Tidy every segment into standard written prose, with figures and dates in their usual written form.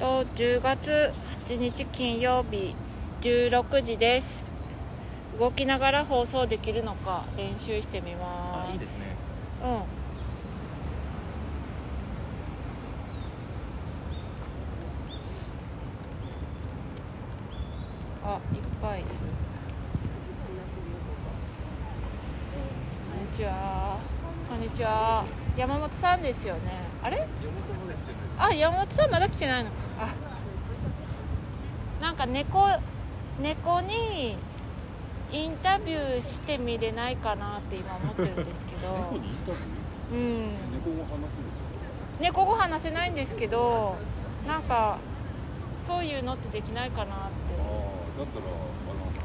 10月8日金曜日16時です。動きながら放送できるのか練習してみます。あ、いいですね。あ、いっぱいいる。こんにちは。こんにちは。山本さんですよね。あれ？あ、山本さんまだ来てないのか。あ、なんか猫にインタビューしてみれないかなって今思ってるんですけど。猫にインタビュー？猫語話せないんですけど、なんかそういうのってできないかなって。だったら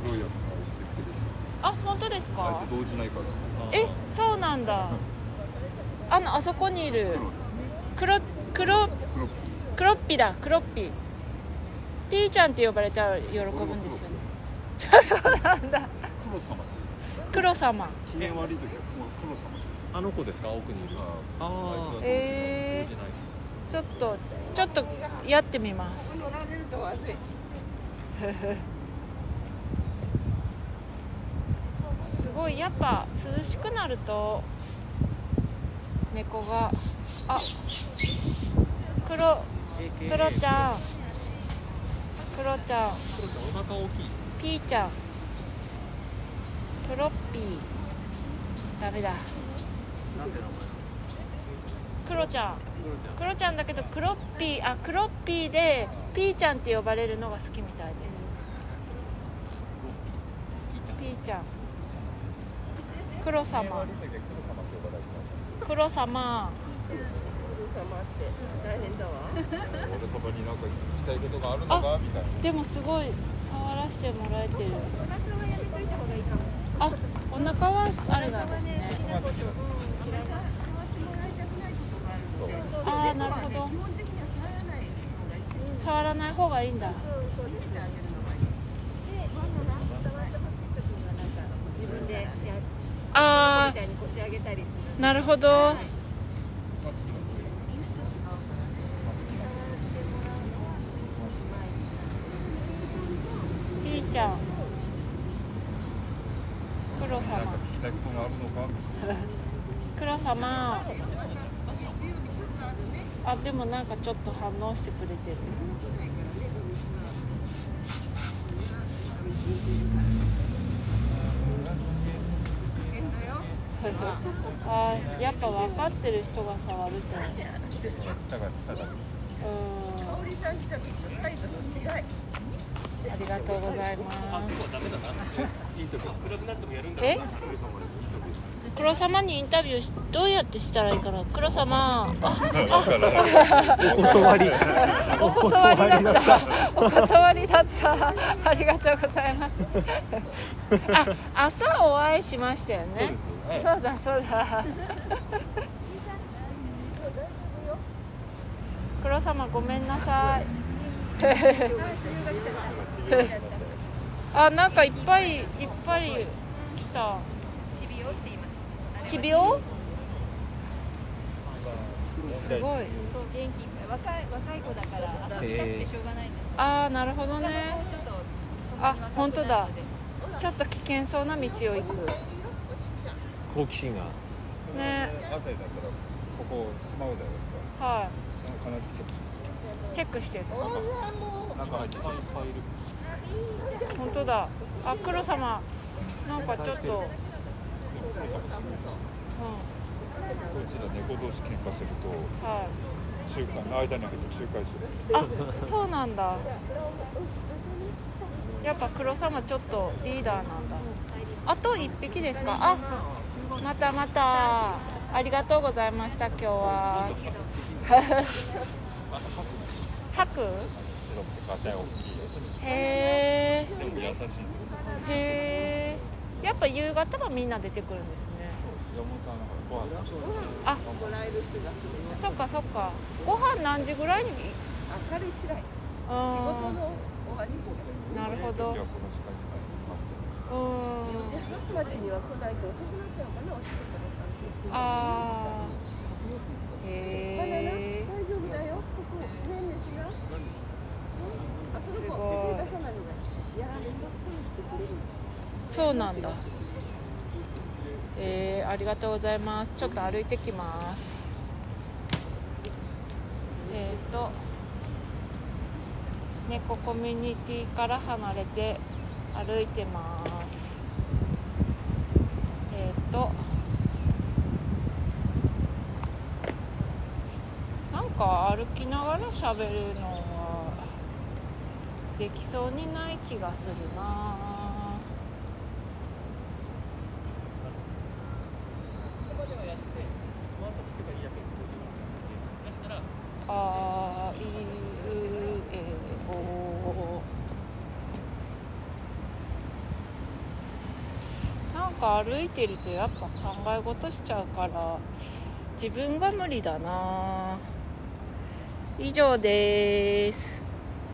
黒いやつが受付ですよ。あ、本当ですか。あいつ動じないから。え、そうなんだ。あそこにいる黒っぴだ。黒っぴピーちゃんって呼ばれたら喜ぶんですよね。そうなんだ。黒様機嫌悪い時は黒様。あの子ですか、奥にいる。あいつは動じない。ちょっとやってみます。乗られるとまずい。すごいやっぱ涼しくなると猫が黒ちゃんお腹大きいピーちゃんプロッピーダメだ。なんで名前黒ちゃんだけど黒っぴーでピーちゃんって呼ばれるのが好きみたいです。ピーちゃん黒様って大変だわ。俺様に何か聞きたいことがあるのかみたいな。でもすごい触らせてもらえてる。あ、お腹はあれなんですね。あー、なるほど。触らない方がいいんだ。あー、なるほど。ピーちゃん黒様。あ、でもなんかちょっと反応してくれてる。あ、やっぱ分かってる人が触ると。ありがとうございます。え？黒様にインタビューどうやってしたらいいかな。黒様、お断りだった。ありがとうございます。あ、朝お会いしましたよね。そうだ。黒様ごめんなさい。あ、なんかいっぱい来た。ちびお？すごい。そう、元気いっぱい。若い子だから遊びたくてしょうがないんです。あー、なるほどね。あ、本当だ。ちょっと危険そうな道を行く。好奇心が。ね。朝だからここ島尾台ですか。はい。チェックしてる。なんかチェックしてる。本当だ。あ、黒様。なんかちょっと。こいつら猫同士喧嘩すると、間に入って仲介する。あ、そうなんだ。やっぱ黒様ちょっとリーダーなんだ。あと1匹ですか。あ、またありがとうございました。今日は白へー。でも優しい。へー。やっぱ夕方はみんな出てくるんですね。あ、そっか。ご飯何時ぐらいに？明るい次第。なるほど。そうなんだ。ありがとうございます。ちょっと歩いてきます。猫コミュニティから離れて歩いてます。なんか歩きながら喋るのはできそうにない気がするな。歩いてるとやっぱ考え事しちゃうから自分が無理だな。以上です。